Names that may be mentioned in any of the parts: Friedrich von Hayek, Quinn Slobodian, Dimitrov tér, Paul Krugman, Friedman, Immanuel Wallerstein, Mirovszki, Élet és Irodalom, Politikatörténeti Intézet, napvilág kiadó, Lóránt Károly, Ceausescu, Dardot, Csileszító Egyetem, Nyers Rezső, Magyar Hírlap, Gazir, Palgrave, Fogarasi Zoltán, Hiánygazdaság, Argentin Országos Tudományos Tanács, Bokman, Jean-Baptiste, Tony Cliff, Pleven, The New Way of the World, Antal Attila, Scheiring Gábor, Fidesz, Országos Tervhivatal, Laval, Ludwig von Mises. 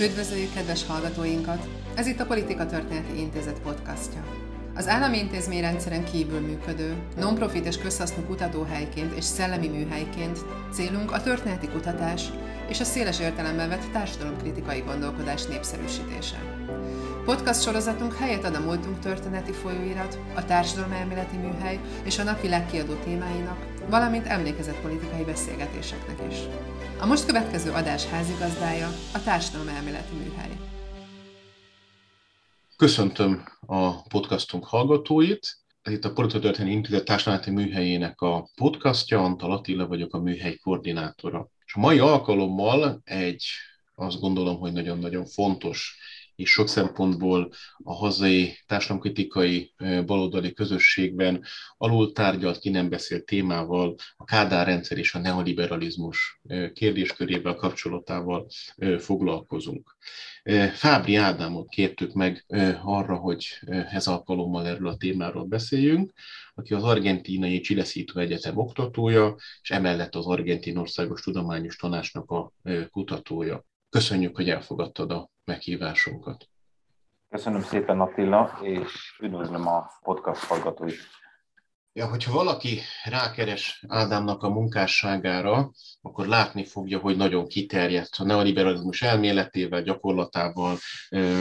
Üdvözöljük kedves hallgatóinkat! Ez itt a Politikatörténeti Intézet podcastja. Az állami intézményrendszeren kívül működő, non-profit és közhasznú kutatóhelyként és szellemi műhelyként célunk a történeti kutatás és a széles értelemben vett társadalomkritikai gondolkodás népszerűsítése. Podcast sorozatunk helyet ad a múltunk történeti folyóirat, a Társadalom Elméleti Műhely és a Napvilág kiadó témáinak, valamint emlékezetpolitikai beszélgetéseknek is. A most következő adás házigazdája a Társadalom Elméleti Műhely. Köszöntöm a podcastunk hallgatóit. Itt a Politikatörténeti Intézet Társadalom Elméleti Műhelyének a podcastja, Antal Attila vagyok, a műhely koordinátora. És a mai alkalommal azt gondolom, hogy nagyon-nagyon fontos és sok szempontból a hazai társadalomkritikai baloldali közösségben alultárgyalt, ki nem beszélt témával, a Kádár rendszer és a neoliberalizmus kérdéskörével, kapcsolatával foglalkozunk. Fábri Ádámot kértük meg arra, hogy ez alkalommal erről a témáról beszéljünk, aki az argentinai Csileszító Egyetem oktatója, és emellett az Argentin Országos Tudományos Tanácsnak a kutatója. Köszönjük, hogy elfogadtad a meghívásunkat. Köszönöm szépen, Attila, és üdvözlöm a podcast hallgatóit. Ja, hogyha valaki rákeres Ádámnak a munkásságára, akkor látni fogja, hogy nagyon kiterjedt a neoliberalizmus elméletével, gyakorlatával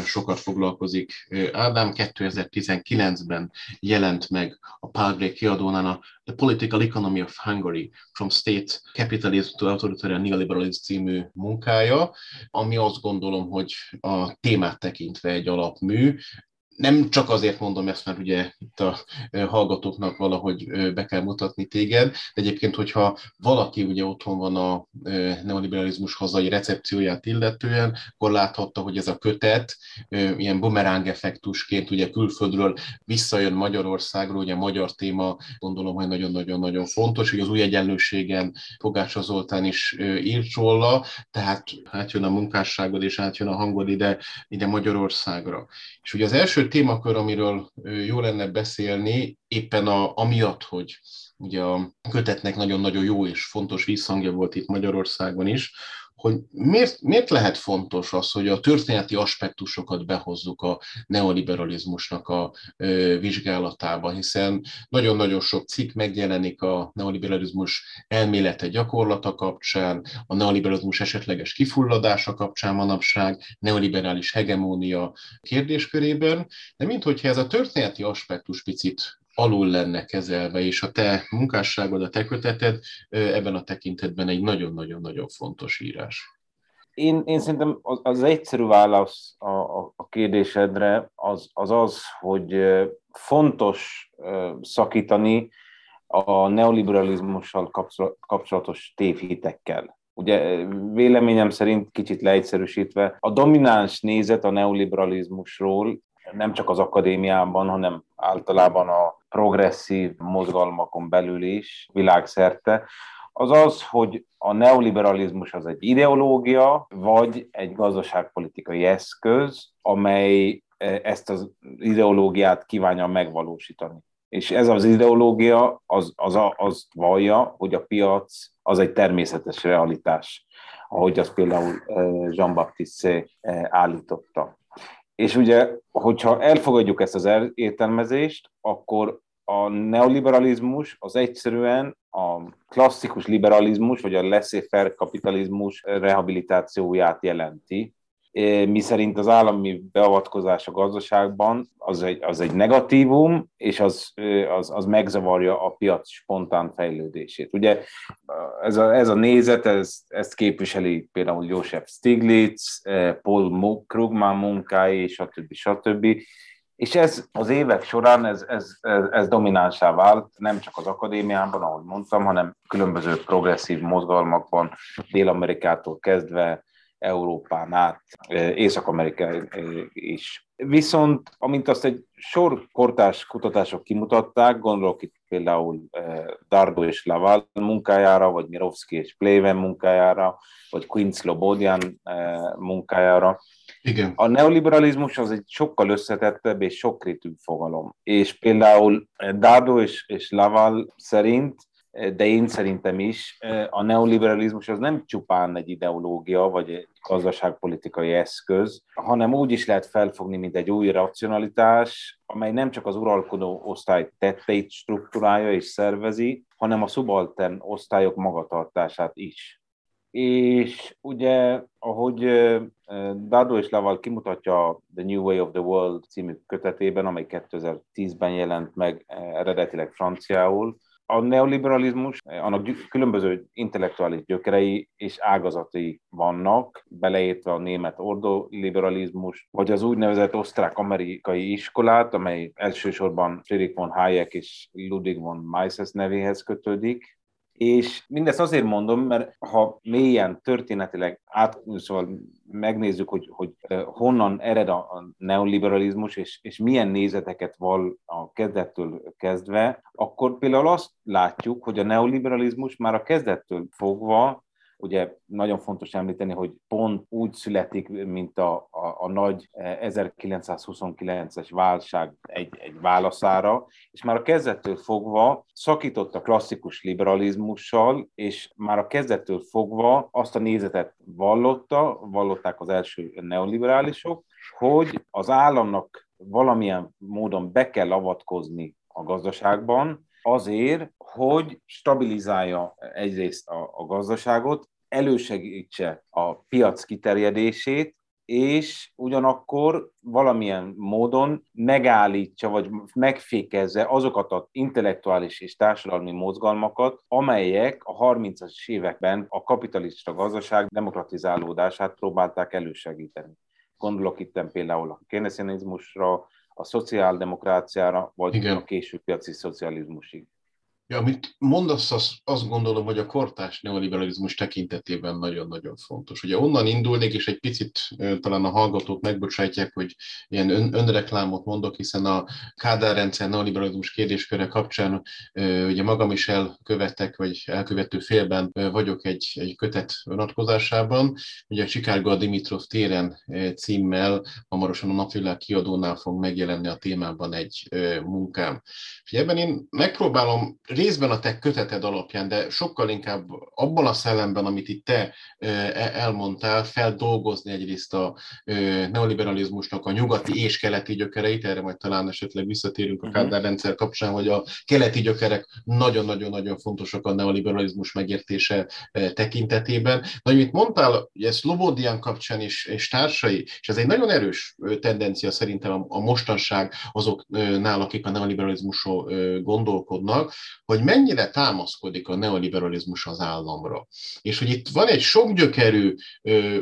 sokat foglalkozik Ádám. 2019-ben jelent meg a Palgrave kiadónál a The Political Economy of Hungary, From State Capitalism to Authoritarian Neoliberalism című munkája, ami azt gondolom, hogy a témát tekintve egy alapmű. Nem csak azért mondom ezt, mert ugye itt a hallgatóknak valahogy be kell mutatni téged, de egyébként, hogyha valaki ugye otthon van a neoliberalizmus hazai recepcióját illetően, akkor láthatta, hogy ez a kötet ilyen bumeráng effektusként ugye külföldről visszajön Magyarországról, ugye a magyar téma gondolom, hogy nagyon-nagyon fontos, hogy az új egyenlőségen Fogarasi Zoltán is írt róla, tehát átjön a munkásságod és átjön a hangod ide Magyarországra. És ugye az első témakör, amiről jó lenne beszélni, éppen amiatt, hogy ugye a kötetnek nagyon-nagyon jó és fontos visszhangja volt itt Magyarországon is, hogy miért lehet fontos az, hogy a történeti aspektusokat behozzuk a neoliberalizmusnak a vizsgálatába, hiszen nagyon-nagyon sok cikk megjelenik a neoliberalizmus elmélete gyakorlata kapcsán, a neoliberalizmus esetleges kifulladása kapcsán manapság, neoliberális hegemónia kérdéskörében, de minthogyha ez a történeti aspektus picit alul lenne kezelve, és a te munkásságod, a te köteted ebben a tekintetben egy nagyon-nagyon fontos írás. Én szerintem az egyszerű válasz a kérdésedre az, hogy fontos szakítani a neoliberalizmussal kapcsolatos tévhitekkel. Ugye véleményem szerint, kicsit leegyszerűsítve, a domináns nézet a neoliberalizmusról nem csak az akadémiában, hanem általában a progresszív mozgalmakon belül is, világszerte, az az, hogy a neoliberalizmus az egy ideológia, vagy egy gazdaságpolitikai eszköz, amely ezt az ideológiát kívánja megvalósítani. És ez az ideológia azt vallja, hogy a piac az egy természetes realitás, ahogy azt például Jean-Baptiste állította. És ugye, hogyha elfogadjuk ezt az értelmezést, akkor a neoliberalizmus az egyszerűen a klasszikus liberalizmus, vagy a laissez-faire kapitalizmus rehabilitációját jelenti, miszerint az állami beavatkozás a gazdaságban az egy negatívum, és az megzavarja a piac spontán fejlődését. Ugye ez a nézet, ezt képviseli például Joseph Stiglitz, Paul Krugman munkái, stb. És ez az évek során ez dominánsá vált, nem csak az akadémiában, ahogy mondtam, hanem különböző progresszív mozgalmakban, Dél-Amerikától kezdve, Európán át, Észak-Amerikán is. Viszont, amint azt egy sor kortárs kutatások kimutatták, gondolok itt például Dardot és Laval munkájára, vagy Mirovszki és Pleven munkájára, vagy Quinn Slobodian munkájára. Igen. A neoliberalizmus az egy sokkal összetettebb és sokrétűbb fogalom. És például Dardot és Laval szerint de én szerintem is, a neoliberalizmus az nem csupán egy ideológia, vagy egy gazdaságpolitikai eszköz, hanem úgy is lehet felfogni, mint egy új racionalitás, amely nem csak az uralkodó osztály tetteit struktúrálja és szervezi, hanem a szubaltern osztályok magatartását is. És ugye, ahogy Dardot és Laval kimutatja a The New Way of the World című kötetében, amely 2010-ben jelent meg eredetileg franciául, a neoliberalizmus, annak különböző intellektuális gyökerei és ágazatai vannak, beleértve a német ordoliberalizmus, vagy az úgynevezett osztrák-amerikai iskolát, amely elsősorban Friedrich von Hayek és Ludwig von Mises nevéhez kötődik. És mindezt azért mondom, mert ha mélyen történetileg megnézzük, hogy honnan ered a neoliberalizmus, és milyen nézeteket vall a kezdettől kezdve, akkor például azt látjuk, hogy a neoliberalizmus már a kezdettől fogva, ugye nagyon fontos említeni, hogy pont úgy születik, mint a nagy 1929-es válság egy válaszára, és már a kezdettől fogva szakított a klasszikus liberalizmussal, és már a kezdettől fogva azt a nézetet vallották az első neoliberálisok, hogy az államnak valamilyen módon be kell avatkozni a gazdaságban, azért, hogy stabilizálja egyrészt a gazdaságot, elősegítse a piac kiterjedését, és ugyanakkor valamilyen módon megállítsa, vagy megfékezze azokat az intellektuális és társadalmi mozgalmakat, amelyek a 30-as években a kapitalista gazdaság demokratizálódását próbálták elősegíteni. Gondolok itten például a keynesianizmusra, a szociáldemokráciára, vagy igen, a később piaci szocializmusig. Ja, amit mondasz, azt gondolom, hogy a kortárs neoliberalizmus tekintetében nagyon-nagyon fontos. Ugye onnan indulnék, és egy picit talán a hallgatók megbocsájtják, hogy ilyen önreklámot mondok, hiszen a Kádár rendszer neoliberalizmus kérdésköre kapcsán ugye magam is elkövetek, vagy elkövető félben vagyok egy kötet vonatkozásában. Ugye a Sikárga a Dimitrov téren címmel hamarosan a Napvilág kiadónál fog megjelenni a témában egy munkám. És ebben én megpróbálom részben a te köteted alapján, de sokkal inkább abban a szellemben, amit itt te elmondtál, feldolgozni egyrészt a neoliberalizmusnak a nyugati és keleti gyökereit, erre majd talán esetleg visszatérünk a Kádár rendszer kapcsán, hogy a keleti gyökerek nagyon-nagyon-nagyon fontosak a neoliberalizmus megértése tekintetében. De amit mondtál, ugye Slobodian kapcsán és társai, és ez egy nagyon erős tendencia szerintem a mostanság azoknál, akik a neoliberalizmusról gondolkodnak, hogy mennyire támaszkodik a neoliberalizmus az államra. És hogy itt van egy sok gyökerű,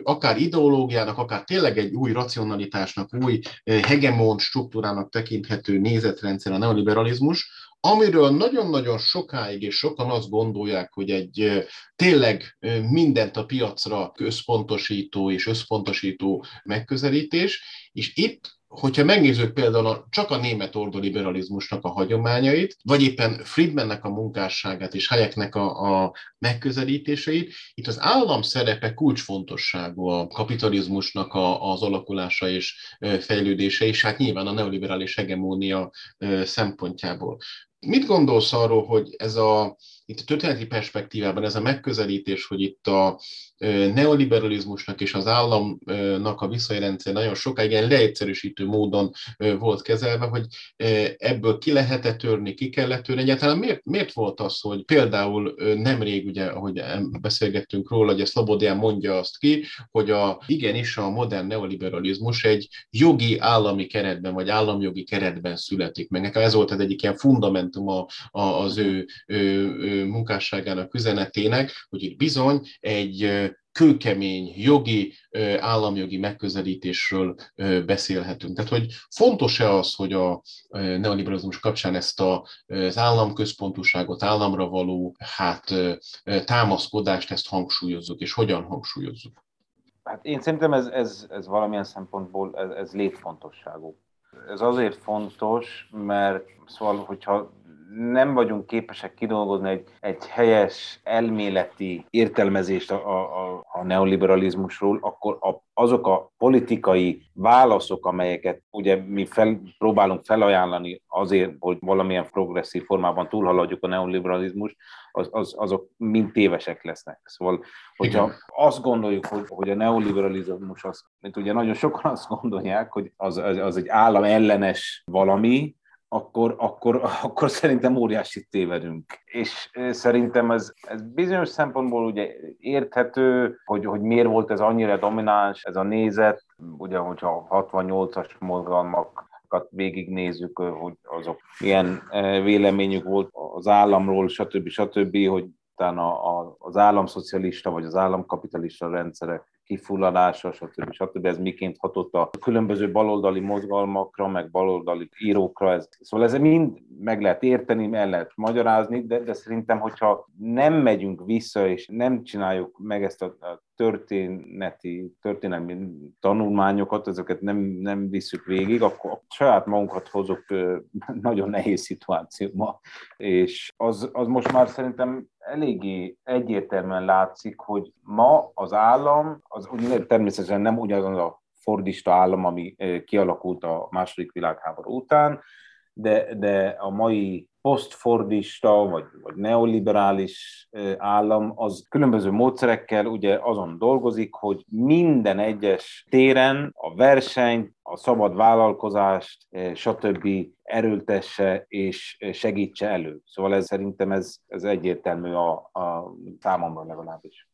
akár ideológiának, akár tényleg egy új racionalitásnak, új hegemon struktúrának tekinthető nézetrendszer a neoliberalizmus, amiről nagyon-nagyon sokáig és sokan azt gondolják, hogy egy tényleg mindent a piacra központosító és összpontosító megközelítés, és itt, hogyha megnézzük például csak a német ordoliberalizmusnak a hagyományait, vagy éppen Friedmannek a munkásságát és Hayeknek a megközelítéseit, itt az állam szerepe kulcsfontosságú a kapitalizmusnak az alakulása és fejlődése, és hát nyilván a neoliberális hegemónia szempontjából. Mit gondolsz arról, hogy itt a történeti perspektívában ez a megközelítés, hogy itt a neoliberalizmusnak és az államnak a viszonyrendszer nagyon sokáig ilyen leegyszerűsítő módon volt kezelve, hogy ebből ki lehetett törni, ki kellett törni. Egyáltalán miért volt az, hogy például nemrég, ugye, ahogy beszélgettünk róla, hogy a Slobodian mondja azt ki, hogy igenis a modern neoliberalizmus egy jogi állami keretben, vagy államjogi keretben születik meg. Ez volt az egyik ilyen fundamentum az ő munkásságának, üzenetének, hogy itt bizony egy kőkemény jogi, államjogi megközelítésről beszélhetünk. Tehát, hogy fontos-e az, hogy a neoliberalizmus kapcsán ezt az államközpontúságot, államra való támaszkodást, ezt hangsúlyozzuk, és hogyan hangsúlyozzuk? Hát én szerintem ez valamilyen szempontból ez létfontosságú. Ez azért fontos, mert szóval, hogyha nem vagyunk képesek kidolgozni egy helyes elméleti értelmezést a neoliberalizmusról, akkor azok a politikai válaszok, amelyeket ugye mi próbálunk felajánlani azért, hogy valamilyen progresszív formában túlhaladjuk a neoliberalizmust, azok mind tévesek lesznek. Szóval, hogyha azt gondoljuk, hogy a neoliberalizmus az, mint ugye nagyon sokan azt gondolják, hogy az egy állam ellenes valami, akkor szerintem óriásit tévedünk. És szerintem ez bizonyos szempontból ugye érthető, hogy miért volt ez annyira domináns, ez a nézet, ugye, hogyha a 68-as mozgalmakat végignézzük, hogy azok ilyen véleményük volt az államról, stb., hogy utána az államszocialista vagy az államkapitalista rendszerek kifulladása, stb. Ez miként hatott a különböző baloldali mozgalmakra, meg baloldali írókra. Szóval ez mind meg lehet érteni, el lehet magyarázni, de szerintem, hogyha nem megyünk vissza, és nem csináljuk meg ezt a történelmi tanulmányokat, ezeket nem visszük végig, akkor saját magunkat hozok nagyon nehéz szituációba. És az most már szerintem eléggé egyértelműen látszik, hogy ma az állam, az természetesen nem ugyanaz a fordista állam, ami kialakult a II. Világháború után, de a mai posztfordista vagy neoliberális állam az különböző módszerekkel ugye azon dolgozik, hogy minden egyes téren a versenyt, a szabad vállalkozást, stb. Erőltesse és segítse elő. Szóval szerintem ez egyértelmű a számomra legalábbis.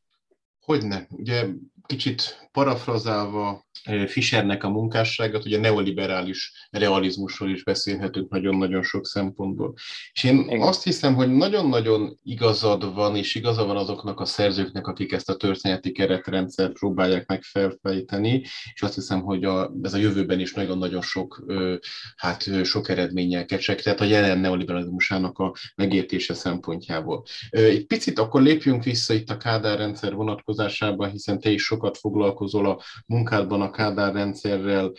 Hogyne? Ugye kicsit parafrazálva Fischernek a munkásságát, ugye neoliberális realizmusról is beszélhetünk nagyon-nagyon sok szempontból. És én azt hiszem, hogy nagyon-nagyon igazad van, és igaza van azoknak a szerzőknek, akik ezt a történeti keretrendszert próbálják meg felfejteni, és azt hiszem, hogy ez a jövőben is nagyon-nagyon sok eredménnyel kecseg, tehát a jelen neoliberalizmusának a megértése szempontjából. Egy picit akkor lépjünk vissza itt a Kádár rendszer vonatkozásában, hiszen te is sokat foglalkozol a munkádban a Kádár rendszerrel,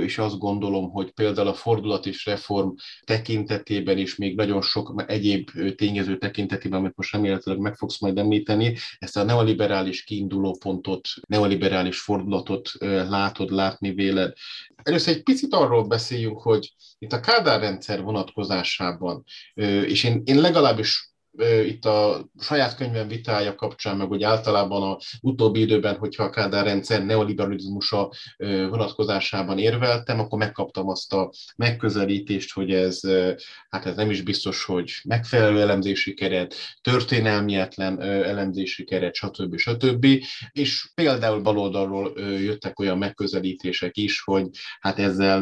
és azt gondolom, hogy például a fordulat és reform tekintetében is még nagyon sok egyéb tényező tekintetében, amit most remélhetőleg meg fogsz majd említeni, ezt a neoliberális kiindulópontot, neoliberális fordulatot látni véled. Először egy picit arról beszéljünk, hogy itt a Kádár rendszer vonatkozásában, és én legalábbis itt a saját könyvem vitája kapcsán, meg hogy általában az utóbbi időben, hogyha a Kádár rendszer neoliberalizmusa vonatkozásában érveltem, akkor megkaptam azt a megközelítést, hogy ez nem is biztos, hogy megfelelő elemzési keret, történelmietlen elemzési keret, stb. És például baloldalról jöttek olyan megközelítések is, hogy ezzel,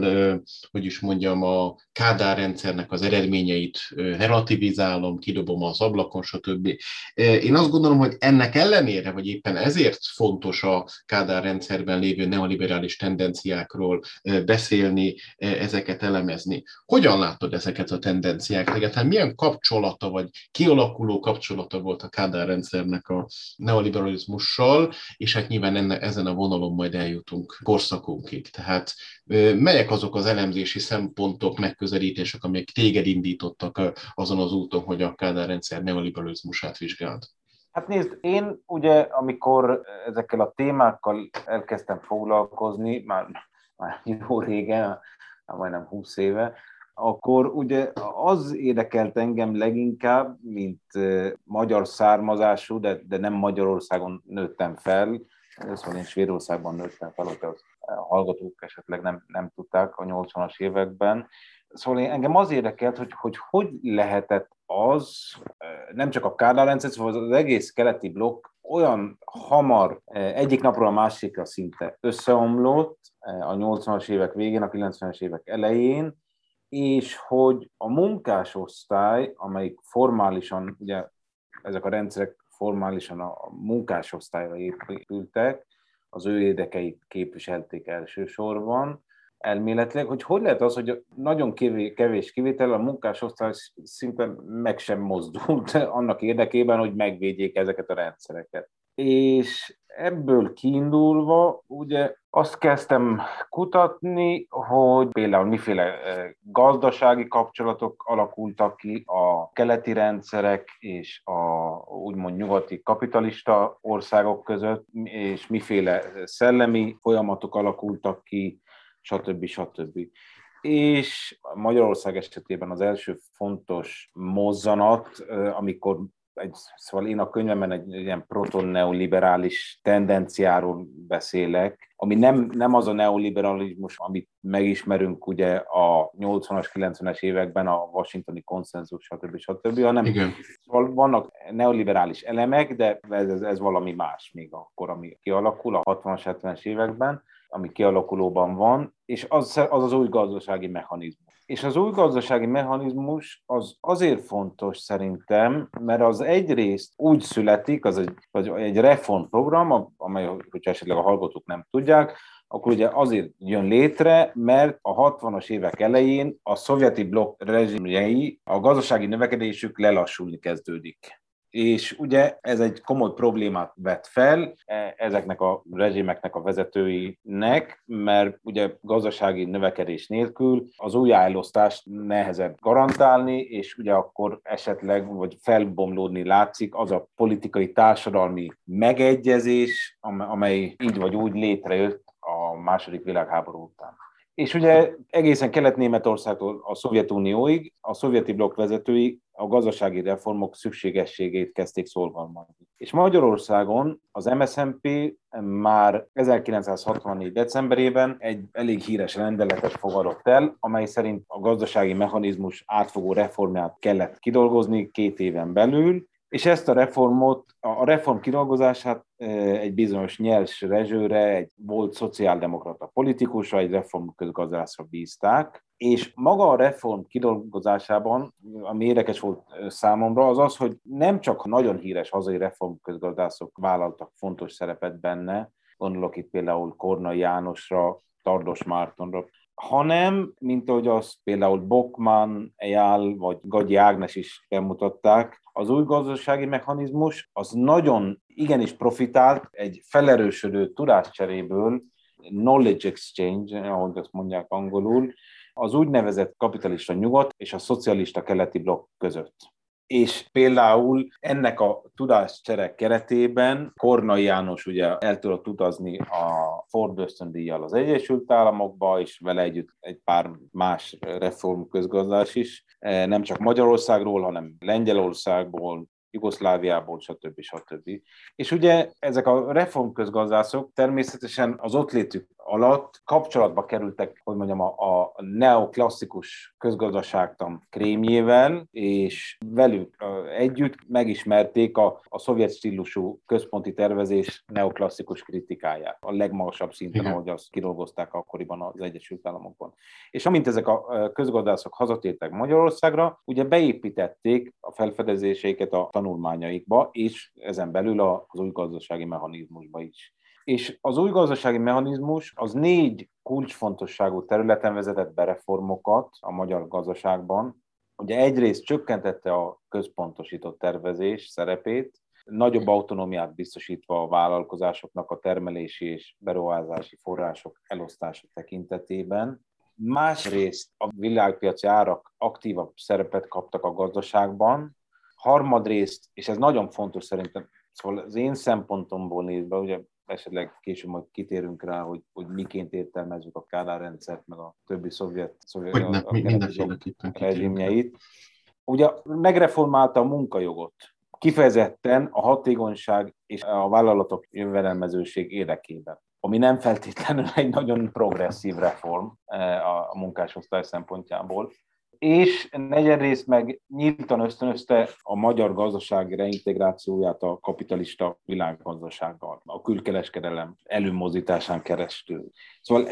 hogy is mondjam, a Kádár rendszernek az eredményeit relativizálom, kidobom az ablakon, stb. Én azt gondolom, hogy ennek ellenére, vagy éppen ezért fontos a Kádár rendszerben lévő neoliberális tendenciákról beszélni, ezeket elemezni. Hogyan látod ezeket a tendenciákat? Hát milyen kapcsolata, vagy kialakuló kapcsolata volt a Kádár rendszernek a neoliberalizmussal, és nyilván ezen a vonalon majd eljutunk korszakunkig. Tehát melyek azok az elemzési szempontok, megközelítések, amelyek téged indítottak azon az úton, hogy a Kádár rendszer neoliberalizmusát vizsgáld? Hát nézd, én ugye, amikor ezekkel a témákkal elkezdtem foglalkozni, már jó régen, majdnem 20 éve, akkor ugye az érdekelt engem leginkább, mint magyar származású, de nem Magyarországon nőttem fel, szóval én Svédországban nőttem fel, hogy az hallgatók esetleg nem tudták a 80-as években. Szóval engem az érdekelt, hogy lehetett az, nem csak a Kádár rendszer, szóval az egész keleti blokk olyan hamar, egyik napról a másikra szinte összeomlott a 80-as évek végén, a 90-es évek elején, és hogy a munkásosztály, amelyik formálisan, ugye ezek a rendszerek formálisan a munkásosztályra épültek, az ő érdekeit képviselték elsősorban, elméletileg, hogy lehet az, hogy nagyon kevés kivétel a munkásosztály szinte meg sem mozdult annak érdekében, hogy megvédjék ezeket a rendszereket. és ebből kiindulva ugye azt kezdtem kutatni, hogy például miféle gazdasági kapcsolatok alakultak ki a keleti rendszerek és a úgymond nyugati kapitalista országok között, és miféle szellemi folyamatok alakultak ki, stb. Stb. És Magyarország esetében az első fontos mozzanat, amikor szóval én a könyvemben egy ilyen proto-neoliberális tendenciáról beszélek, ami nem az a neoliberalizmus, amit megismerünk ugye a 80-as, 90-es években, a washingtoni konszenzus, stb., hanem igen. Szóval vannak neoliberális elemek, de ez valami más még akkor, ami kialakul a 60-as, 70-es években, ami kialakulóban van, és az az új gazdasági mechanizmus. És az új gazdasági mechanizmus az azért fontos szerintem, mert az egyrészt úgy születik, az egy reformprogram, amely, hogyha esetleg a hallgatók nem tudják, akkor ugye azért jön létre, mert a 60-as évek elején a szovjeti blokk rezsimjei, a gazdasági növekedésük lelassulni kezdődik. És ugye ez egy komoly problémát vet fel ezeknek a rezsimeknek a vezetőinek, mert ugye gazdasági növekedés nélkül az újjáelosztást nehezebb garantálni, és ugye akkor esetleg vagy felbomlódni látszik az a politikai társadalmi megegyezés, amely így vagy úgy létrejött a II. Világháború után. És ugye egészen Kelet-Németországtól a Szovjetunióig a szovjeti blokk vezetői a gazdasági reformok szükségességét kezdték szorgalmazni. És Magyarországon az MSZNP már 1964. decemberében egy elég híres rendeletet fogadott el, amely szerint a gazdasági mechanizmus átfogó reformját kellett kidolgozni 2 éven belül, és ezt a reformot, a reform kidolgozását egy bizonyos Nyers Rezsőre, egy volt szociáldemokrata politikusra, egy reformközgazdászra bízták, és maga a reform kidolgozásában, ami érdekes volt számomra, az az, hogy nem csak nagyon híres hazai reformközgazdászok vállaltak fontos szerepet benne, gondolok itt például Kornai Jánosra, Tardos Mártonra, hanem, mint ahogy azt például Bokman, Eyal vagy Gagyi Ágnes is bemutatták, az új gazdasági mechanizmus az nagyon igenis profitált egy felerősödő tudáscseréből, knowledge exchange, ahogy azt mondják angolul, az úgynevezett kapitalista nyugat és a szocialista keleti blokk között. És például ennek a tudáscsere keretében Kornai János ugye el tudott utazni a Ford ösztöndíjjal az Egyesült Államokba, és vele együtt egy pár más reformközgazdász is, nem csak Magyarországról, hanem Lengyelországból, Jugoszláviából, stb. Stb. És ugye ezek a reformközgazdászok természetesen az ott létük alatt kapcsolatba kerültek, hogy mondjam, a neoklasszikus közgazdaságtan krémjével, és velük együtt megismerték a szovjet stílusú központi tervezés neoklasszikus kritikáját, a legmagasabb szinten, igen, ahogy azt kidolgozták akkoriban az Egyesült Államokban. És amint ezek a közgazdászok hazatértek Magyarországra, ugye beépítették a felfedezéseiket a tanulmányaikba, és ezen belül az új gazdasági mechanizmusba is. És az új gazdasági mechanizmus az 4 kulcsfontosságú területen vezetett be reformokat a magyar gazdaságban. Ugye egyrészt csökkentette a központosított tervezés szerepét, nagyobb autonómiát biztosítva a vállalkozásoknak a termelési és beruházási források elosztása tekintetében. Másrészt a világpiaci árak aktívabb szerepet kaptak a gazdaságban. Harmadrészt, és ez nagyon fontos szerintem, szóval az én szempontomból nézve, ugye esetleg később majd kitérünk rá, hogy miként értelmezzük a Kádár rendszert, meg a többi szovjet rezsimjeit. Ugye megreformálta a munkajogot, kifejezetten a hatékonyság és a vállalatok jövedelmezőség érdekében, ami nem feltétlenül egy nagyon progresszív reform a munkásosztály szempontjából. És negyedrészt meg nyíltan ösztönözte a magyar gazdaság reintegrációját a kapitalista világgazdasággal, a külkereskedelem előmozdításán keresztül. Szóval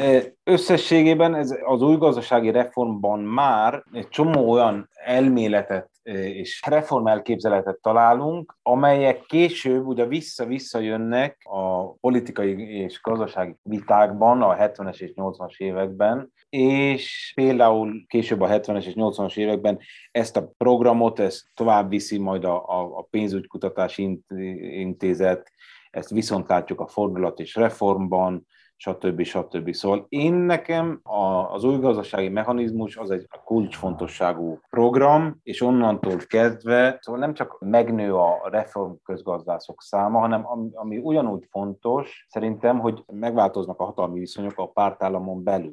összességében ez az új gazdasági reformban már egy csomó olyan elméletet és reformelképzeletet találunk, amelyek később ugye vissza-vissza jönnek a politikai és gazdasági vitákban a 70-es és 80-as években, és például később a 70-es és 80-as években ezt a programot tovább viszi majd a pénzügykutatási intézet, ezt viszont látjuk a fordulat és reformban, stb. Stb. Szóval nekem az új gazdasági mechanizmus az egy kulcsfontosságú program, és onnantól kezdve szóval nem csak megnő a reform közgazdászok száma, hanem ami ugyanúgy fontos szerintem, hogy megváltoznak a hatalmi viszonyok a pártállamon belül.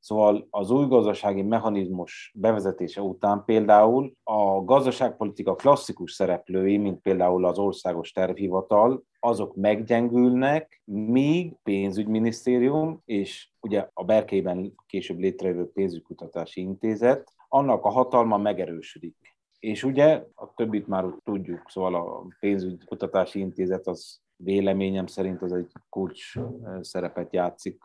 Szóval az új gazdasági mechanizmus bevezetése után például a gazdaságpolitika klasszikus szereplői, mint például az Országos Tervhivatal, azok meggyengülnek, míg pénzügyminisztérium és ugye a Berkelyben később létrejövő pénzügykutatási intézet, annak a hatalma megerősödik. És ugye a többit már úgy tudjuk, szóval a pénzügykutatási intézet az véleményem szerint az egy kulcs szerepet játszik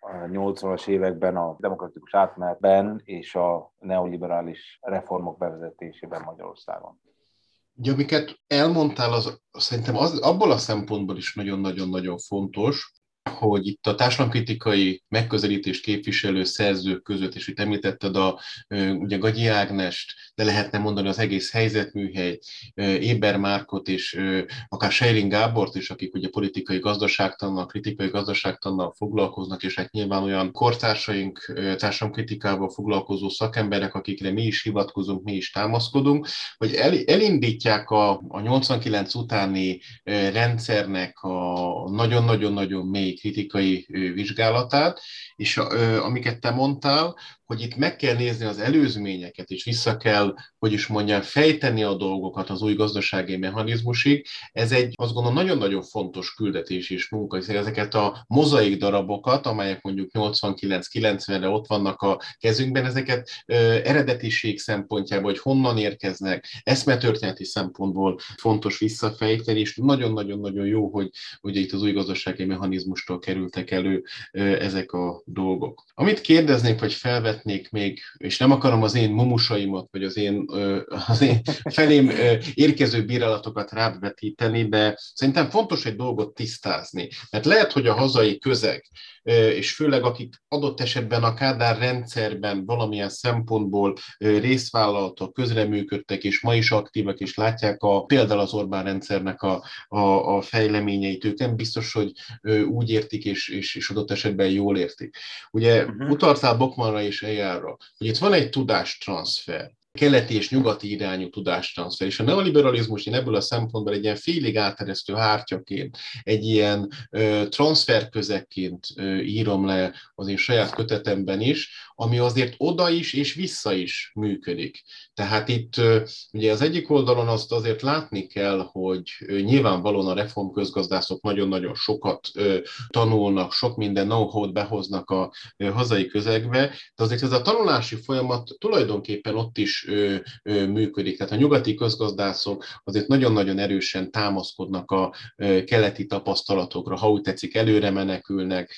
a 80-as években, a demokratikus átmenetben és a neoliberális reformok bevezetésében Magyarországon. Ugye, amiket elmondtál, az szerintem abból a szempontból is nagyon-nagyon-nagyon fontos, hogy itt a társadalomkritikai megközelítést képviselő szerzők között, és itt említetted ugye Gagyi Ágnest, de lehetne mondani az egész helyzetműhely, Éber Márkot és akár Scheiring Gábort is, akik ugye politikai gazdaságtannal, kritikai gazdaságtannal foglalkoznak, és hát nyilván olyan kortársaink társadalomkritikával foglalkozó szakemberek, akikre mi is hivatkozunk, mi is támaszkodunk, hogy elindítják a 89 utáni rendszernek a nagyon-nagyon-nagyon mély kritikai vizsgálatát, és amiket te mondtál, hogy itt meg kell nézni az előzményeket, és vissza kell, hogy is mondjam, fejteni a dolgokat az új gazdasági mechanizmusig. Ez egy, azt gondolom, nagyon-nagyon fontos küldetés és munka, hiszen ezeket a mozaik darabokat, amelyek mondjuk 89-90-re ott vannak a kezünkben, ezeket eredetiség szempontjából, hogy honnan érkeznek, eszmetörténeti szempontból fontos visszafejteni, és nagyon-nagyon-nagyon jó, hogy ugye itt az új gazdasági mechanizmustól kerültek elő ezek a dolgok. Amit kérdeznék, vagy felvetnék, még, és nem akarom az én mumusaimat, vagy az én felém érkező bírálatokat rávetíteni, de szerintem fontos egy dolgot tisztázni. Mert lehet, hogy a hazai közeg, és főleg akik adott esetben a Kádár rendszerben valamilyen szempontból részt vállaltak, közreműködtek, és ma is aktívak, és látják például az Orbán rendszernek a fejleményeit, ők nem biztos, hogy úgy értik, és adott esetben jól értik. Ugye utaltál Bokmanra és Eyalra, hogy itt van egy tudástranszfer, keleti és nyugati irányú tudástranszfer, és a neoliberalizmus ebből a szempontból egy ilyen félig áteresztő hártyaként, egy ilyen transferközekként írom le az én saját kötetemben is, ami azért oda is és vissza is működik. Tehát itt ugye az egyik oldalon azt azért látni kell, hogy nyilvánvalóan a reformközgazdászok nagyon-nagyon sokat tanulnak, sok minden know-how-t behoznak a hazai közegbe, de azért ez a tanulási folyamat tulajdonképpen ott is működik. Tehát a nyugati közgazdászok azért nagyon-nagyon erősen támaszkodnak a keleti tapasztalatokra, ha úgy tetszik, előre menekülnek,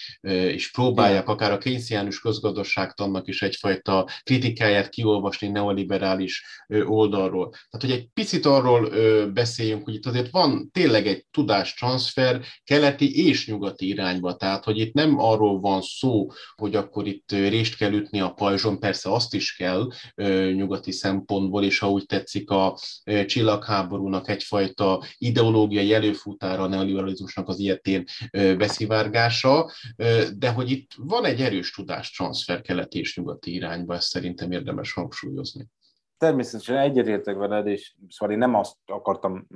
és próbálják akár a keynesiánus közgazdaságtannak is egyfajta kritikáját kiolvasni neoliberális oldalról. Tehát, hogy egy picit arról beszéljünk, hogy itt azért van tényleg egy tudástranszfer keleti és nyugati irányba. Tehát, hogy itt nem arról van szó, hogy akkor itt rést kell ütni a pajzson, persze azt is kell nyugati szempontból, és ha úgy tetszik a csillagháborúnak egyfajta ideológiai előfutára a neoliberalizmusnak az ilyetén beszivárgása, de hogy itt van egy erős tudástranszfer keleti és nyugati irányba, ezt szerintem érdemes hangsúlyozni. Természetesen egyetértek veled, és szóval én nem azt akartam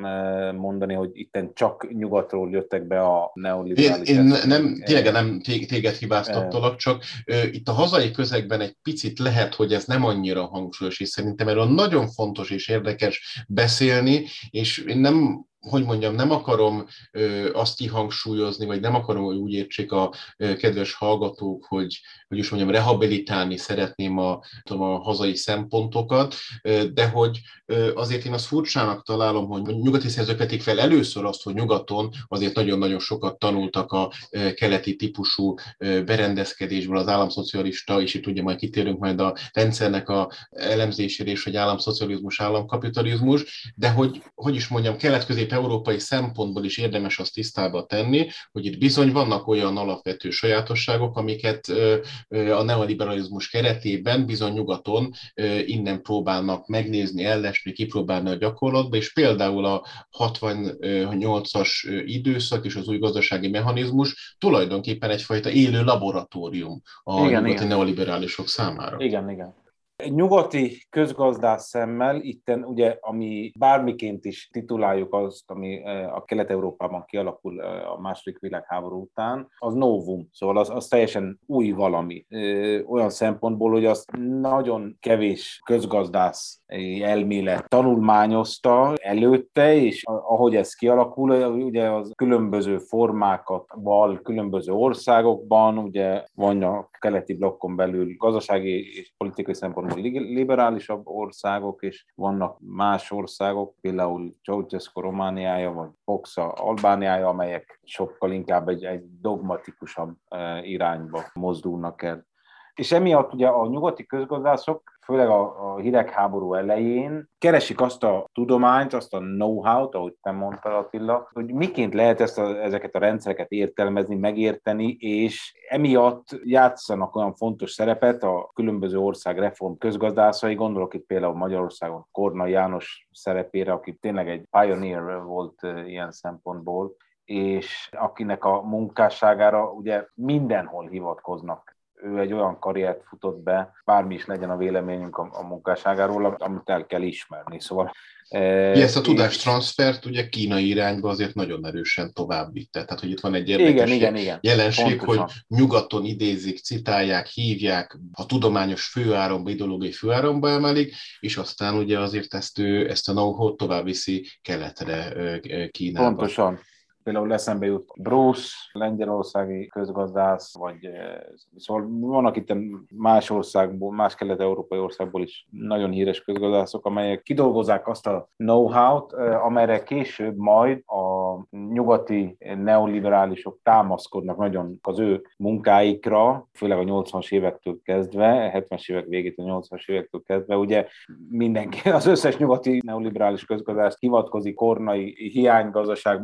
mondani, hogy itten csak nyugatról jöttek be a neoliberális... Én nem téged hibáztattalak, csak itt a hazai közegben egy picit lehet, hogy ez nem annyira hangsúlyos, és szerintem erről nagyon fontos és érdekes beszélni, és én nem... hogy mondjam, nem akarom azt kihangsúlyozni, vagy nem akarom, hogy úgy értsék a kedves hallgatók, hogy is mondjam, rehabilitálni szeretném a hazai szempontokat, de hogy azért én azt furcsának találom, hogy nyugati szerzők vetik fel először azt, hogy nyugaton azért nagyon-nagyon sokat tanultak a keleti típusú berendezkedésből, az államszocialista, és itt ugye majd kitérünk majd a rendszernek a elemzésére, és hogy államszocializmus, államkapitalizmus, de hogy is mondjam, kelet-közép közép-európai szempontból is érdemes azt tisztába tenni, hogy itt bizony vannak olyan alapvető sajátosságok, amiket a neoliberalizmus keretében bizony nyugaton innen próbálnak megnézni, ellesni, kipróbálni a gyakorlatba, és például a 68-as időszak és az új gazdasági mechanizmus tulajdonképpen egyfajta élő laboratórium a nyugati neoliberálisok számára. Igen, igen. Egy nyugati közgazdás szemmel itten ugye, ami bármiként is tituláljuk azt, ami a Kelet-Európában kialakul a II. Világháború után, az novum, szóval az teljesen új valami. Olyan szempontból, hogy azt nagyon kevés közgazdász elmélet tanulmányozta előtte, és ahogy ez kialakul, ugye az különböző formákat val különböző országokban, ugye van a keleti blokkon belül gazdasági és politikai szempontból liberálisabb országok, és vannak más országok, például Ceausescu Romániája, vagy Foxa Albániája, amelyek sokkal inkább egy dogmatikusabb irányba mozdulnak el. És emiatt ugye a nyugati közgazdászok, főleg a hidegháború elején keresik azt a tudományt, azt a know-how-t, ahogy te mondtad, Attila, hogy miként lehet ezeket a rendszereket értelmezni, megérteni, és emiatt játszanak olyan fontos szerepet a különböző ország reform közgazdászai, gondolok itt például Magyarországon Kornai János szerepére, aki tényleg egy pioneer volt ilyen szempontból, és akinek a munkásságára ugye mindenhol hivatkoznak. Ő egy olyan karriert futott be, bármi is legyen a véleményünk a munkásságáról, amit el kell ismerni. Szóval, ezt a tudástranszfert ugye kínai irányba azért nagyon erősen továbbvitte. Tehát, hogy itt van egy érdekes jelenség, pontosan, hogy nyugaton idézik, citálják, hívják, a tudományos főáramba, ideológiai főáramba emelik, és aztán ugye azért ezt a know-how tovább viszi keletre, Kínába. Pontosan. Például eszembe jut Bruce, lengyelországi közgazdász, vagy szóval vannak itt más országból, más kelet-európai országból is nagyon híres közgazdászok, amelyek kidolgozzák azt a know-how-t, amelyre később majd a nyugati neoliberálisok támaszkodnak nagyon az ő munkáikra, főleg a 80-as évektől kezdve, 70-es évek végétől 80-as évektől kezdve, ugye mindenki, az összes nyugati neoliberális közgazdász hivatkozik Kornai hiánygazdaság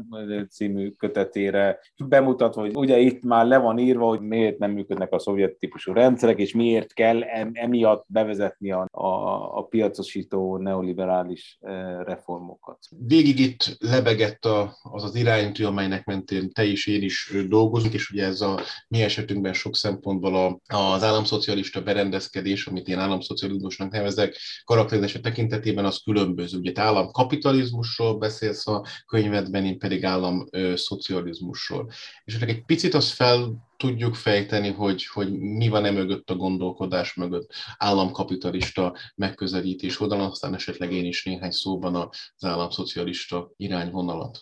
című kötetére, bemutatva, hogy ugye itt már le van írva, hogy miért nem működnek a szovjet típusú rendszerek, és miért kell emiatt bevezetni a piacosító neoliberális reformokat. Végig itt lebegett az iránytű, amelynek mentén te is, én is dolgozunk, és ugye ez a mi esetünkben sok szempontból az államszocialista berendezkedés, amit én államszocializmusnak nevezek, karakterizása tekintetében az különböző. Ugye te államkapitalizmusról beszélsz a könyvedben, én pedig államszocializmusról. És ennek egy picit azt fel tudjuk fejteni, hogy mi van mögött a gondolkodás mögött, államkapitalista megközelítés oldalon, aztán esetleg én is néhány szóban az államszocialista irányvonalat.